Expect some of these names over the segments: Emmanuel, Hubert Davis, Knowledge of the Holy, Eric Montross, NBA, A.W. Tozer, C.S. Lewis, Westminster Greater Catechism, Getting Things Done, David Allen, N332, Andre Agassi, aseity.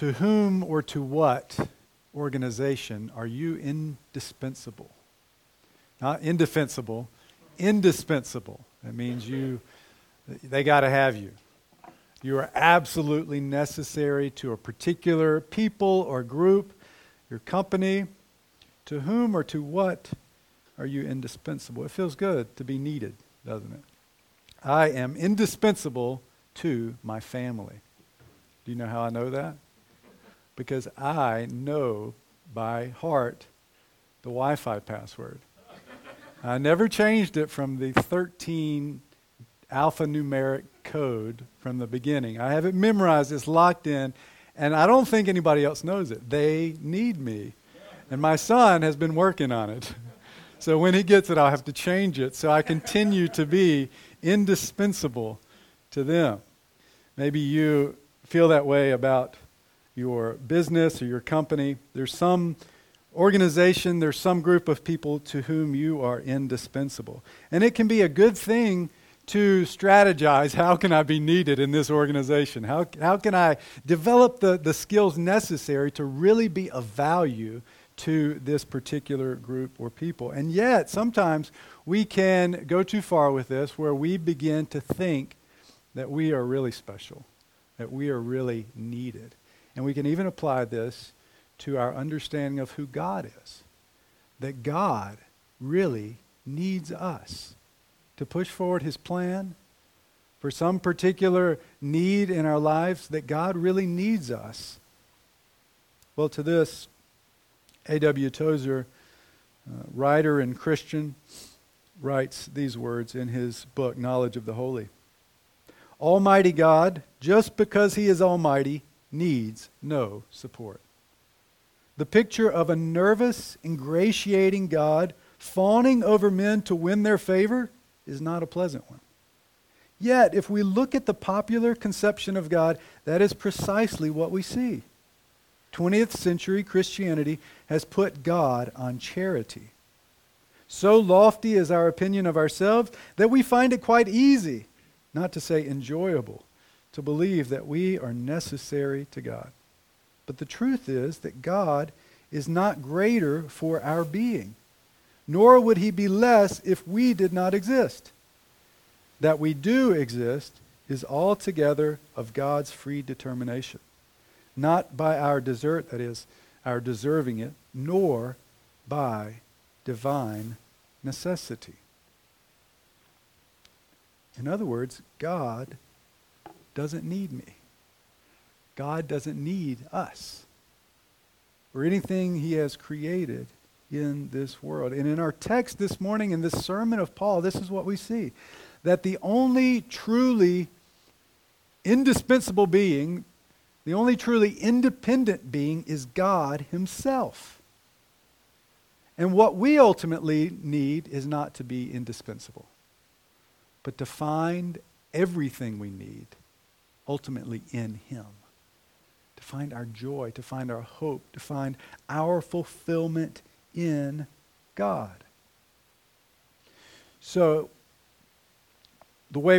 To whom or to what organization are you indispensable? Not indefensible, indispensable. That means they got to have you. You are absolutely necessary to a particular people or group, your company. To whom or to what are you indispensable? It feels good to be needed, doesn't it? I am indispensable to my family. Do you know how I know that? Because I know by heart the Wi-Fi password. I never changed it from the 13 alphanumeric code from the beginning. I have it memorized, it's locked in, and I don't think anybody else knows it. They need me. And my son has been working on it. So when he gets it, I'll have to change it so I continue to be indispensable to them. Maybe you feel that way about your business or your company. There's some organization, there's some group of people to whom you are indispensable. And it can be a good thing to strategize, how can I be needed in this organization? How can I develop the skills necessary to really be of value to this particular group or people? And yet, sometimes we can go too far with this where we begin to think that we are really special, that we are really needed. And we can even apply this to our understanding of who God is, that God really needs us to push forward his plan for some particular need in our lives, that God really needs us. Well, to this, A.W. Tozer, writer and Christian, writes these words in his book, Knowledge of the Holy. Almighty God, just because he is almighty, needs no support. The picture of a nervous, ingratiating God fawning over men to win their favor is not a pleasant one. Yet, if we look at the popular conception of God, that is precisely what we see. 20th century Christianity has put God on charity. So lofty is our opinion of ourselves that we find it quite easy, not to say enjoyable, to believe that we are necessary to God. But the truth is that God is not greater for our being, nor would he be less if we did not exist. That we do exist is altogether of God's free determination, not by our desert, that is, our deserving it, nor by divine necessity. In other words, God doesn't need me. God doesn't need us or anything he has created in this world. And in our text this morning, in this sermon of Paul, this is what we see. That the only truly indispensable being, the only truly independent being is God himself. And what we ultimately need is not to be indispensable, but to find everything we need ultimately in him. To find our joy, to find our hope, to find our fulfillment in God. So the way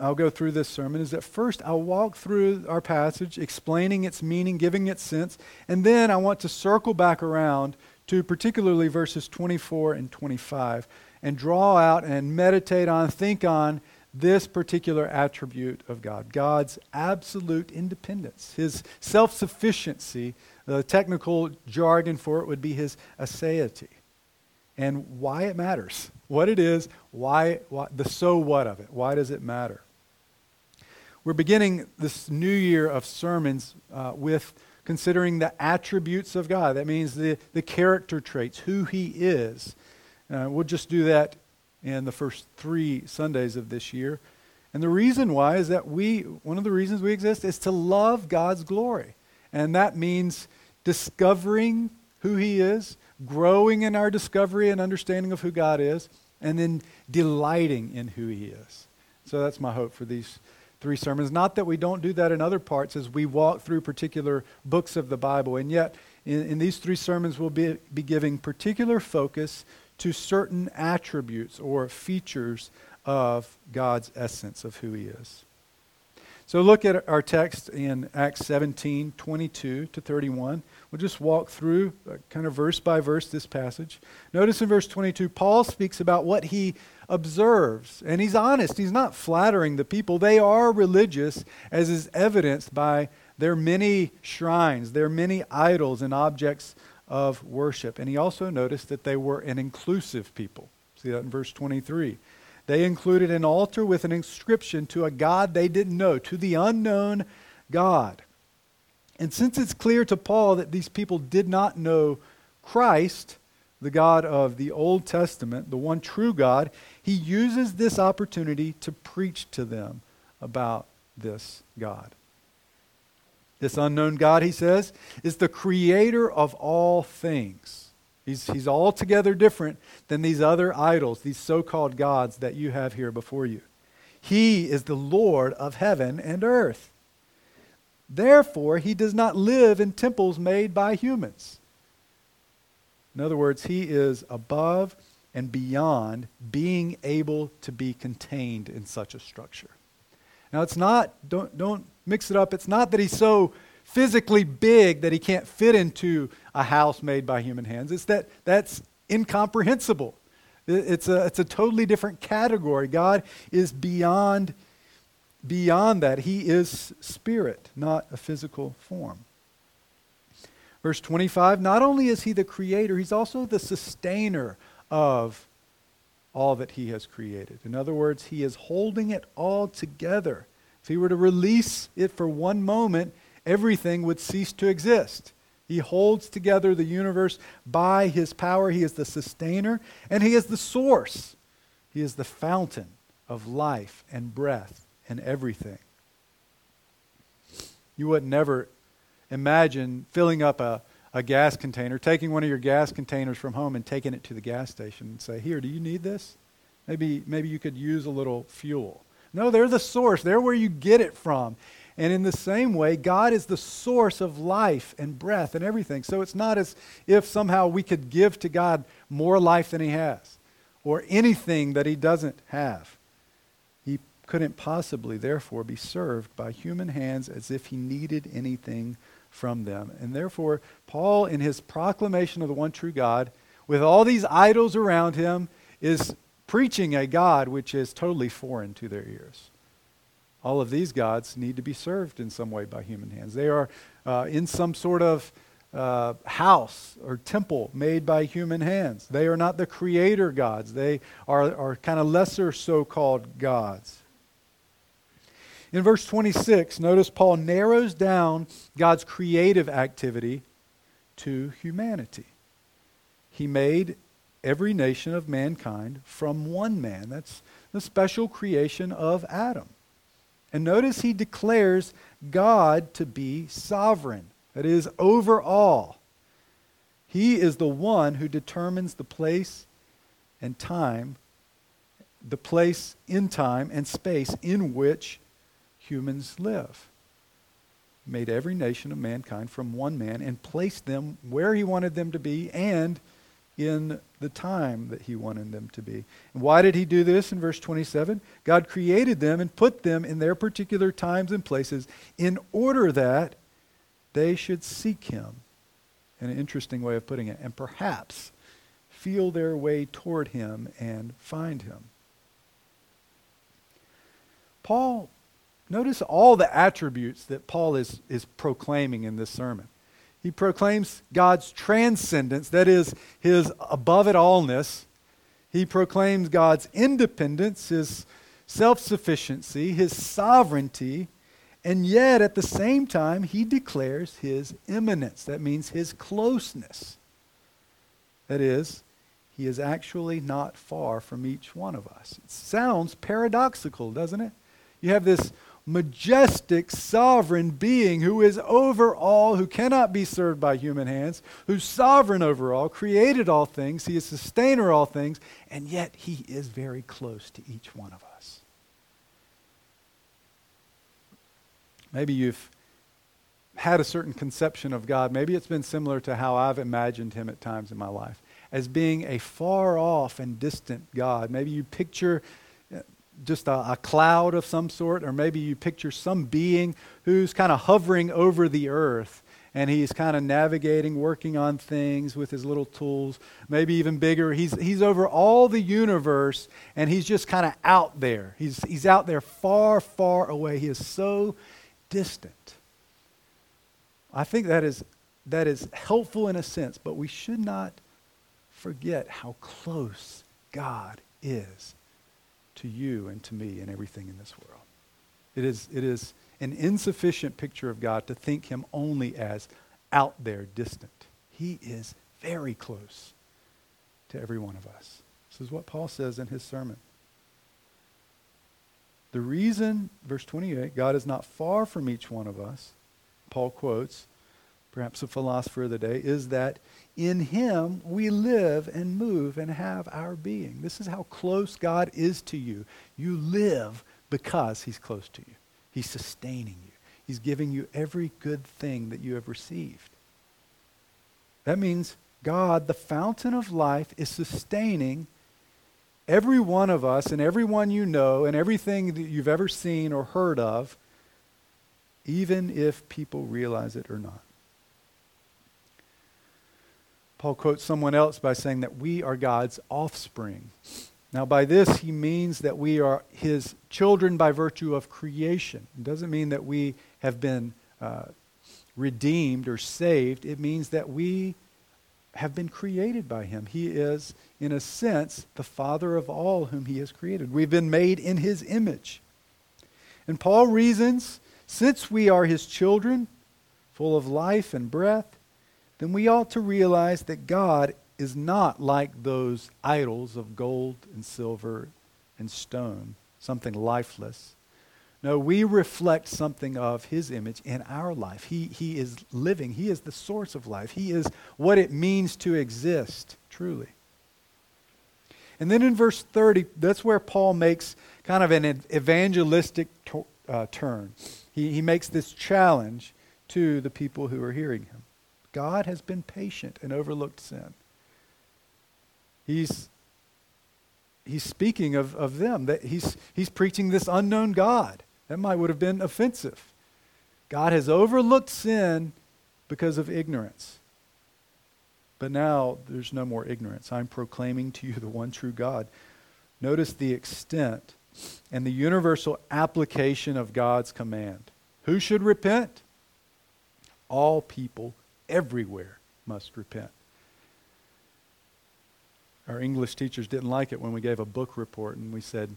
I'll go through this sermon is that first I'll walk through our passage, explaining its meaning, giving its sense, and then I want to circle back around to particularly verses 24 and 25 and draw out and meditate on, think on this particular attribute of God, God's absolute independence, his self-sufficiency. The technical jargon for it would be his aseity, and why it matters, what it is, why the so what of it, why does it matter? We're beginning this new year of sermons with considering the attributes of God. That means the character traits, who he is. We'll just do that in the first 3 Sundays of this year. And the reason why is that one of the reasons we exist is to love God's glory. And that means discovering who he is, growing in our discovery and understanding of who God is, and then delighting in who he is. So that's my hope for these 3 sermons. Not that we don't do that in other parts as we walk through particular books of the Bible. And yet, in these 3 sermons, we'll be giving particular focus to certain attributes or features of God's essence of who he is. So look at our text in Acts 17, 22 to 31. We'll just walk through kind of verse by verse this passage. Notice in verse 22, Paul speaks about what he observes. And he's honest. He's not flattering the people. They are religious, as is evidenced by their many shrines, their many idols and objects of worship. And he also noticed that they were an inclusive people. See that in verse 23. They included an altar with an inscription to a God they didn't know, to the unknown God. And since it's clear to Paul that these people did not know Christ, the God of the Old Testament, the one true God, he uses this opportunity to preach to them about this God. This unknown God, he says, is the creator of all things. He's altogether different than these other idols, these so-called gods that you have here before you. He is the Lord of heaven and earth. Therefore, he does not live in temples made by humans. In other words, he is above and beyond being able to be contained in such a structure. Now, it's not, don't mix it up, it's not that he's so physically big that he can't fit into a house made by human hands. It's that that's incomprehensible. It's a totally different category. God is beyond that. He is spirit, not a physical form. Verse 25, not only is he the creator, he's also the sustainer of all that he has created. In other words, he is holding it all together. If he were to release it for one moment, everything would cease to exist. He holds together the universe by his power. He is the sustainer, and he is the source. He is the fountain of life and breath and everything. You would never imagine filling up a gas container, taking one of your gas containers from home and taking it to the gas station and say, here, do you need this? Maybe you could use a little fuel. No, they're the source. They're where you get it from. And in the same way, God is the source of life and breath and everything. So it's not as if somehow we could give to God more life than he has or anything that he doesn't have. He couldn't possibly, therefore, be served by human hands as if he needed anything from them. And therefore, Paul, in his proclamation of the one true God, with all these idols around him, is preaching a God which is totally foreign to their ears. All of these gods need to be served in some way by human hands. They are in some sort of house or temple made by human hands. They are not the creator gods. They are kind of lesser so-called gods. In verse 26, notice Paul narrows down God's creative activity to humanity. He made every nation of mankind from one man. That's the special creation of Adam. And notice he declares God to be sovereign. That is, over all. He is the one who determines the place in time and space in which humans live. He made every nation of mankind from one man and placed them where he wanted them to be and in the time that he wanted them to be. And why did he do this in verse 27? God created them and put them in their particular times and places in order that they should seek him. An interesting way of putting it. And perhaps feel their way toward him and find him. Paul, notice all the attributes that Paul is proclaiming in this sermon. He proclaims God's transcendence, that is, his above-it-allness. He proclaims God's independence, his self-sufficiency, his sovereignty. And yet, at the same time, he declares his imminence. That means his closeness. That is, he is actually not far from each one of us. It sounds paradoxical, doesn't it? You have this majestic, sovereign being who is over all, who cannot be served by human hands, who's sovereign over all, created all things, he is sustainer of all things, and yet he is very close to each one of us. Maybe you've had a certain conception of God. Maybe it's been similar to how I've imagined him at times in my life, as being a far off and distant God. Maybe you picture just a cloud of some sort, or maybe you picture some being who's kind of hovering over the earth, and he's kind of navigating, working on things with his little tools, maybe even bigger. He's over all the universe, and he's just kind of out there. He's out there far, far away. He is so distant. I think that is helpful in a sense, but we should not forget how close God is to you and to me and everything in this world. It is an insufficient picture of God to think him only as out there, distant. He is very close to every one of us. This is what Paul says in his sermon. The reason, verse 28, God is not far from each one of us, Paul quotes, perhaps a philosopher of the day, is that in him we live and move and have our being. This is how close God is to you. You live because he's close to you. He's sustaining you. He's giving you every good thing that you have received. That means God, the fountain of life, is sustaining every one of us and everyone you know and everything that you've ever seen or heard of, even if people realize it or not. Paul quotes someone else by saying that we are God's offspring. Now, by this, he means that we are his children by virtue of creation. It doesn't mean that we have been redeemed or saved. It means that we have been created by him. He is, in a sense, the Father of all whom he has created. We've been made in his image. And Paul reasons, since we are his children, full of life and breath, then we ought to realize that God is not like those idols of gold and silver and stone, something lifeless. No, we reflect something of his image in our life. He is living. He is the source of life. He is what it means to exist, truly. And then in verse 30, that's where Paul makes kind of an evangelistic turn. He makes this challenge to the people who are hearing him. God has been patient and overlooked sin. He's speaking of them, that he's preaching this unknown God. That would have been offensive. God has overlooked sin because of ignorance. But now there's no more ignorance. I'm proclaiming to you the one true God. Notice the extent and the universal application of God's command. Who should repent? All people everywhere must repent. Our English teachers didn't like it when we gave a book report and we said,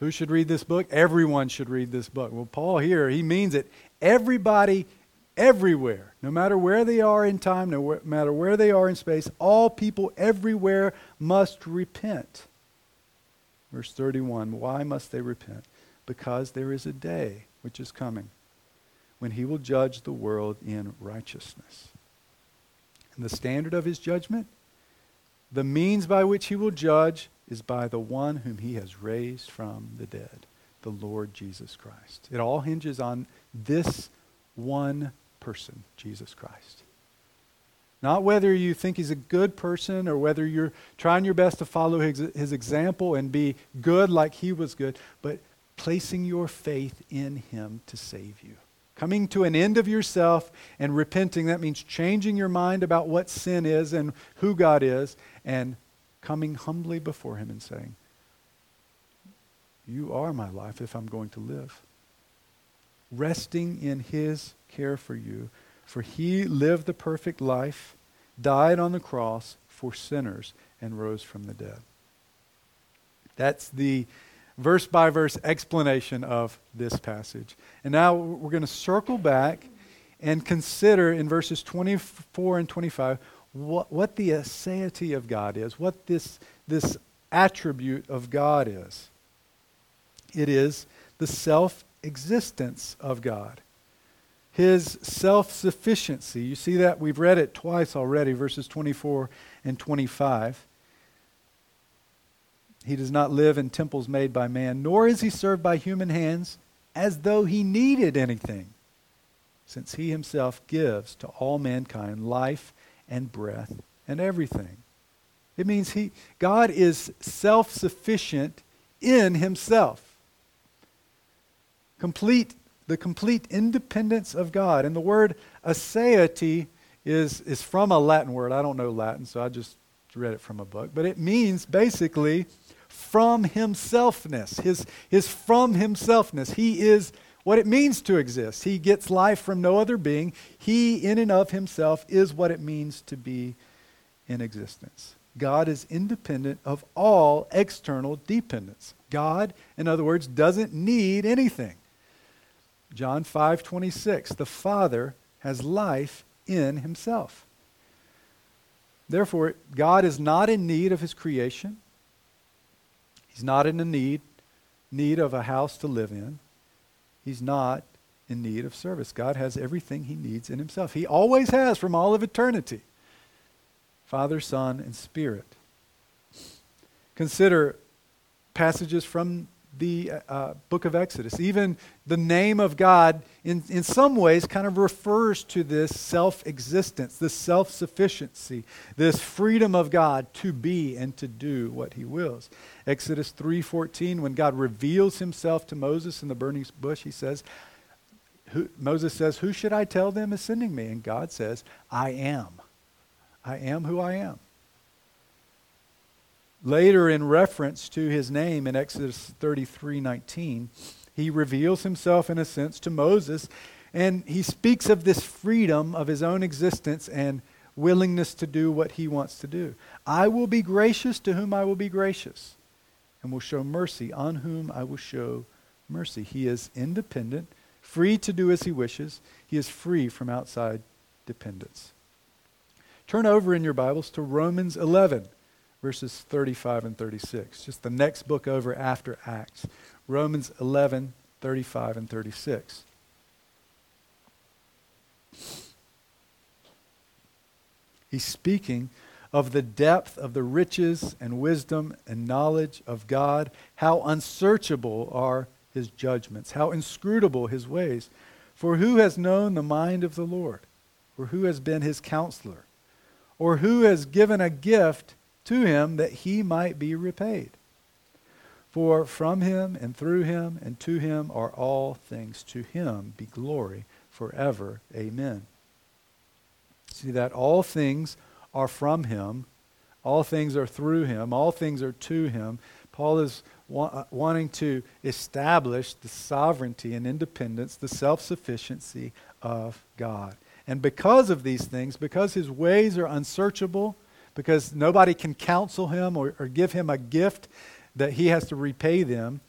who should read this book? Everyone should read this book. Well, Paul here, he means it. Everybody, everywhere, no matter where they are in time, no matter where they are in space, all people everywhere must repent. Verse 31, why must they repent? Because there is a day which is coming when he will judge the world in righteousness. And the standard of his judgment, the means by which he will judge, is by the one whom he has raised from the dead, the Lord Jesus Christ. It all hinges on this one person, Jesus Christ. Not whether you think he's a good person or whether you're trying your best to follow his example and be good like he was good, but placing your faith in him to save you. Coming to an end of yourself and repenting, that means changing your mind about what sin is and who God is, and coming humbly before him and saying, you are my life if I'm going to live. Resting in his care for you, for he lived the perfect life, died on the cross for sinners, and rose from the dead. That's the verse-by-verse explanation of this passage. And now we're going to circle back and consider in verses 24 and 25 what the aseity of God is, what this attribute of God is. It is the self-existence of God, his self-sufficiency. You see that? We've read it twice already, verses 24 and 25. He does not live in temples made by man, nor is he served by human hands as though he needed anything, since he himself gives to all mankind life and breath and everything. It means God is self-sufficient in himself. The complete independence of God. And the word aseity is from a Latin word. I don't know Latin, so I just read it from a book. But it means basically from himselfness. His from himselfness. He is what it means to exist. He gets life from no other being. He in and of himself is what it means to be in existence. God is independent of all external dependence. God, in other words, doesn't need anything. John 5:26, the Father has life in himself. Therefore, God is not in need of his creation. He's not in the need of a house to live in. He's not in need of service. God has everything he needs in himself. He always has from all of eternity. Father, Son, and Spirit. Consider passages from the book of Exodus. Even the name of God in some ways kind of refers to this self-existence, this self-sufficiency, this freedom of God to be and to do what he wills. Exodus 3:14, when God reveals himself to Moses in the burning bush, he says, Moses says, "Who should I tell them is sending me?" And God says, "I am. I am who I am." Later, in reference to his name in Exodus 33:19, he reveals himself in a sense to Moses, and he speaks of this freedom of his own existence and willingness to do what he wants to do. "I will be gracious to whom I will be gracious, and will show mercy on whom I will show mercy." He is independent, free to do as he wishes. He is free from outside dependence. Turn over in your Bibles to Romans 11. Verses 35 and 36, just the next book over after Acts. Romans 11, 35 and 36. He's speaking of the depth of the riches and wisdom and knowledge of God, how unsearchable are his judgments, how inscrutable his ways. For who has known the mind of the Lord? Or who has been his counselor? Or who has given a gift to him that he might be repaid? For from him and through him and to him are all things. To him be glory forever. Amen. See that all things are from him. All things are through him. All things are to him. Paul is wanting to establish the sovereignty and independence, the self-sufficiency of God. And because of these things, because his ways are unsearchable, because nobody can counsel him or give him a gift that he has to repay them,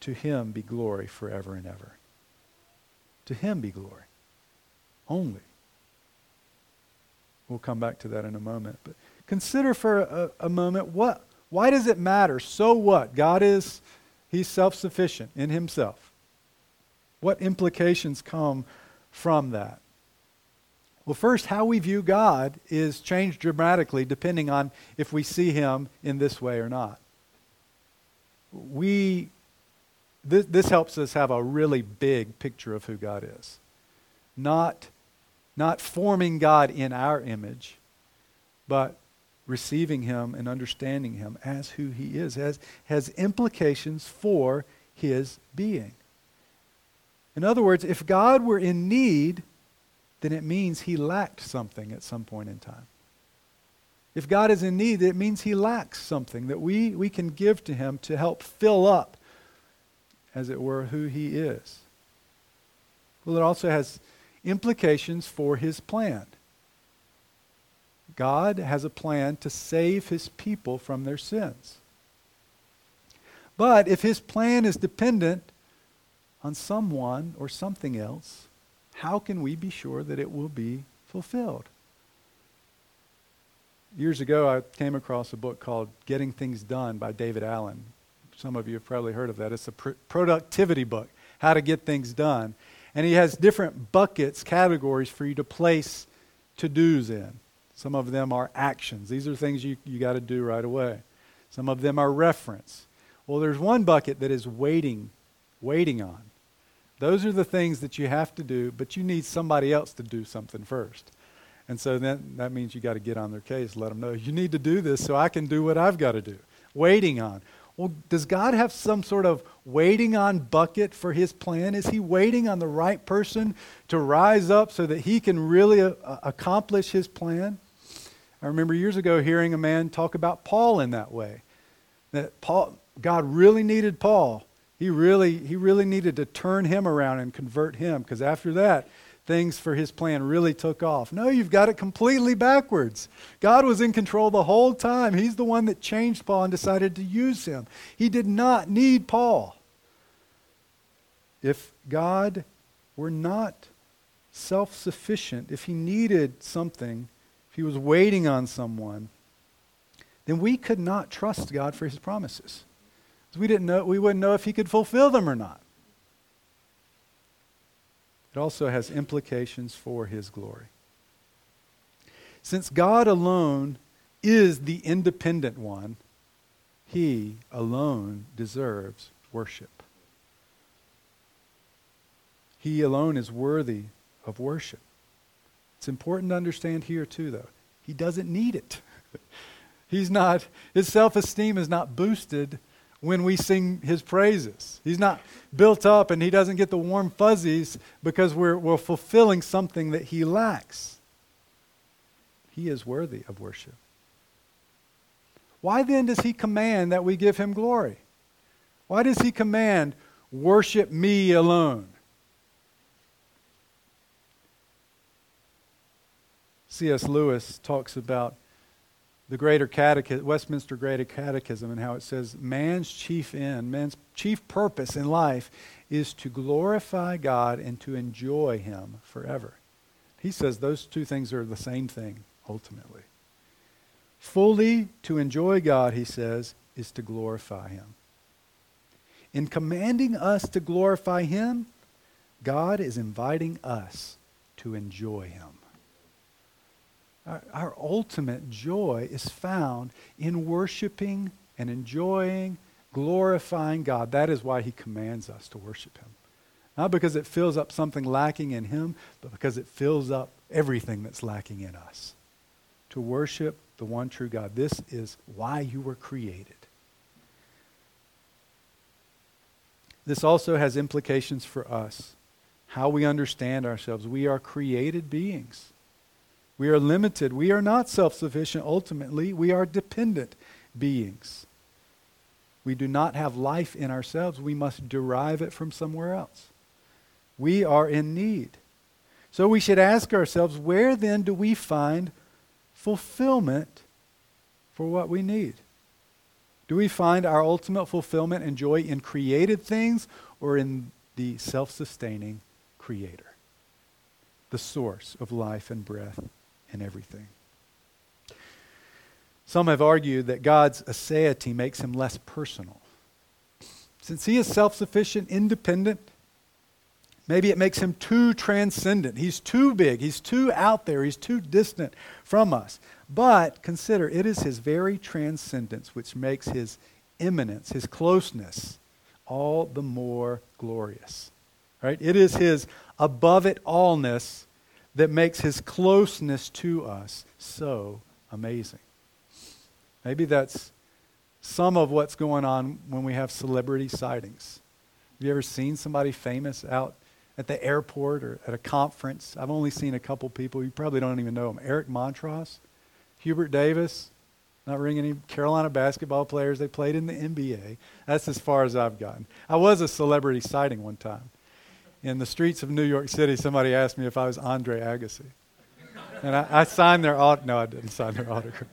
to him be glory forever and ever. To him be glory. Only. We'll come back to that in a moment. But consider for a moment, why does it matter? So what? God is, he's self-sufficient in himself. What implications come from that? Well, first, how we view God is changed dramatically depending on if we see him in this way or not. This helps us have a really big picture of who God is. Not forming God in our image, but receiving him and understanding him as who he is, has implications for his being. In other words, if God were in need, then it means he lacked something at some point in time. If God is in need, it means he lacks something that we can give to him to help fill up, as it were, who he is. Well, it also has implications for his plan. God has a plan to save his people from their sins. But if his plan is dependent on someone or something else, how can we be sure that it will be fulfilled? Years ago, I came across a book called Getting Things Done by David Allen. Some of you have probably heard of that. It's a productivity book, how to get things done. And he has different buckets, categories for you to place to-dos in. Some of them are actions. These are things you got to do right away. Some of them are reference. Well, there's one bucket that is waiting on. Those are the things that you have to do, but you need somebody else to do something first. And so then that means you got to get on their case, let them know, you need to do this so I can do what I've got to do. Waiting on. Well, does God have some sort of waiting on bucket for his plan? Is he waiting on the right person to rise up so that he can really accomplish his plan? I remember years ago hearing a man talk about Paul in that way. That Paul, God really needed Paul. He really needed to turn him around and convert him, because after that, things for his plan really took off. No, you've got it completely backwards. God was in control the whole time. He's the one that changed Paul and decided to use him. He did not need Paul. If God were not self-sufficient, if he needed something, if he was waiting on someone, then we could not trust God for his promises. We wouldn't know if he could fulfill them or not. It also has implications for his glory. Since God alone is the independent one, he alone deserves worship. He alone is worthy of worship. It's important to understand here too, though. He doesn't need it. His self-esteem is not boosted when we sing his praises. He's not built up, and he doesn't get the warm fuzzies because we're fulfilling something that he lacks. He is worthy of worship. Why then does he command that we give him glory? Why does he command, worship me alone? C.S. Lewis talks about the Greater Catechism, Westminster Greater Catechism, and how it says man's chief purpose in life is to glorify God and to enjoy him forever. He says those two things are the same thing, ultimately. Fully to enjoy God, he says, is to glorify him. In commanding us to glorify him, God is inviting us to enjoy him. Our ultimate joy is found in worshiping and enjoying, glorifying God. That is why he commands us to worship him. Not because it fills up something lacking in him, but because it fills up everything that's lacking in us. To worship the one true God. This is why you were created. This also has implications for us, how we understand ourselves. We are created beings. We are limited. We are not self-sufficient ultimately. We are dependent beings. We do not have life in ourselves. We must derive it from somewhere else. We are in need. So we should ask ourselves, where then do we find fulfillment for what we need? Do we find our ultimate fulfillment and joy in created things or in the self-sustaining Creator, the source of life and breath and everything? Some have argued that God's aseity makes him less personal. Since he is self-sufficient, independent, maybe it makes him too transcendent. He's too big. He's too out there. He's too distant from us. But consider, it is his very transcendence which makes his imminence, his closeness, all the more glorious. Right? It is his above it allness that makes his closeness to us so amazing. Maybe that's some of what's going on when we have celebrity sightings. Have you ever seen somebody famous out at the airport or at a conference? I've only seen a couple people. You probably don't even know them. Eric Montross, Hubert Davis, not ringing any Carolina basketball players. They played in the NBA. That's as far as I've gotten. I was a celebrity sighting one time. In the streets of New York City, somebody asked me if I was Andre Agassi. And I signed their autograph. No, I didn't sign their autograph.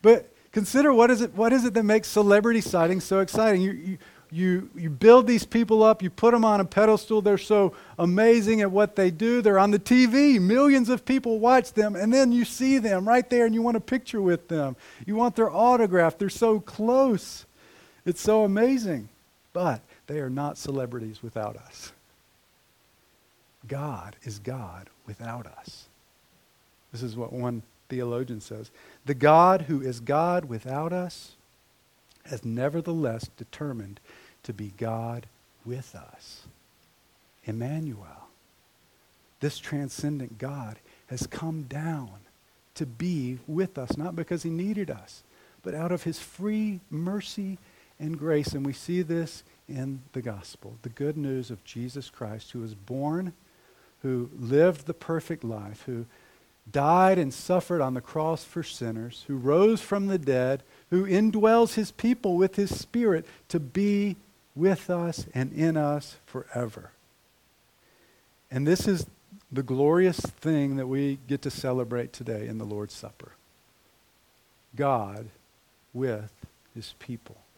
But consider, what is it that makes celebrity sightings so exciting? You build these people up. You put them on a pedestal. They're so amazing at what they do. They're on the TV. Millions of people watch them. And then you see them right there, and you want a picture with them. You want their autograph. They're so close. It's so amazing. But they are not celebrities without us. God is God without us. This is what one theologian says. The God who is God without us has nevertheless determined to be God with us. Emmanuel, this transcendent God, has come down to be with us, not because he needed us, but out of his free mercy and grace. And we see this in the gospel, the good news of Jesus Christ, who was born, who lived the perfect life, who died and suffered on the cross for sinners, who rose from the dead, who indwells his people with his Spirit to be with us and in us forever. And this is the glorious thing that we get to celebrate today in the Lord's Supper. God with his people.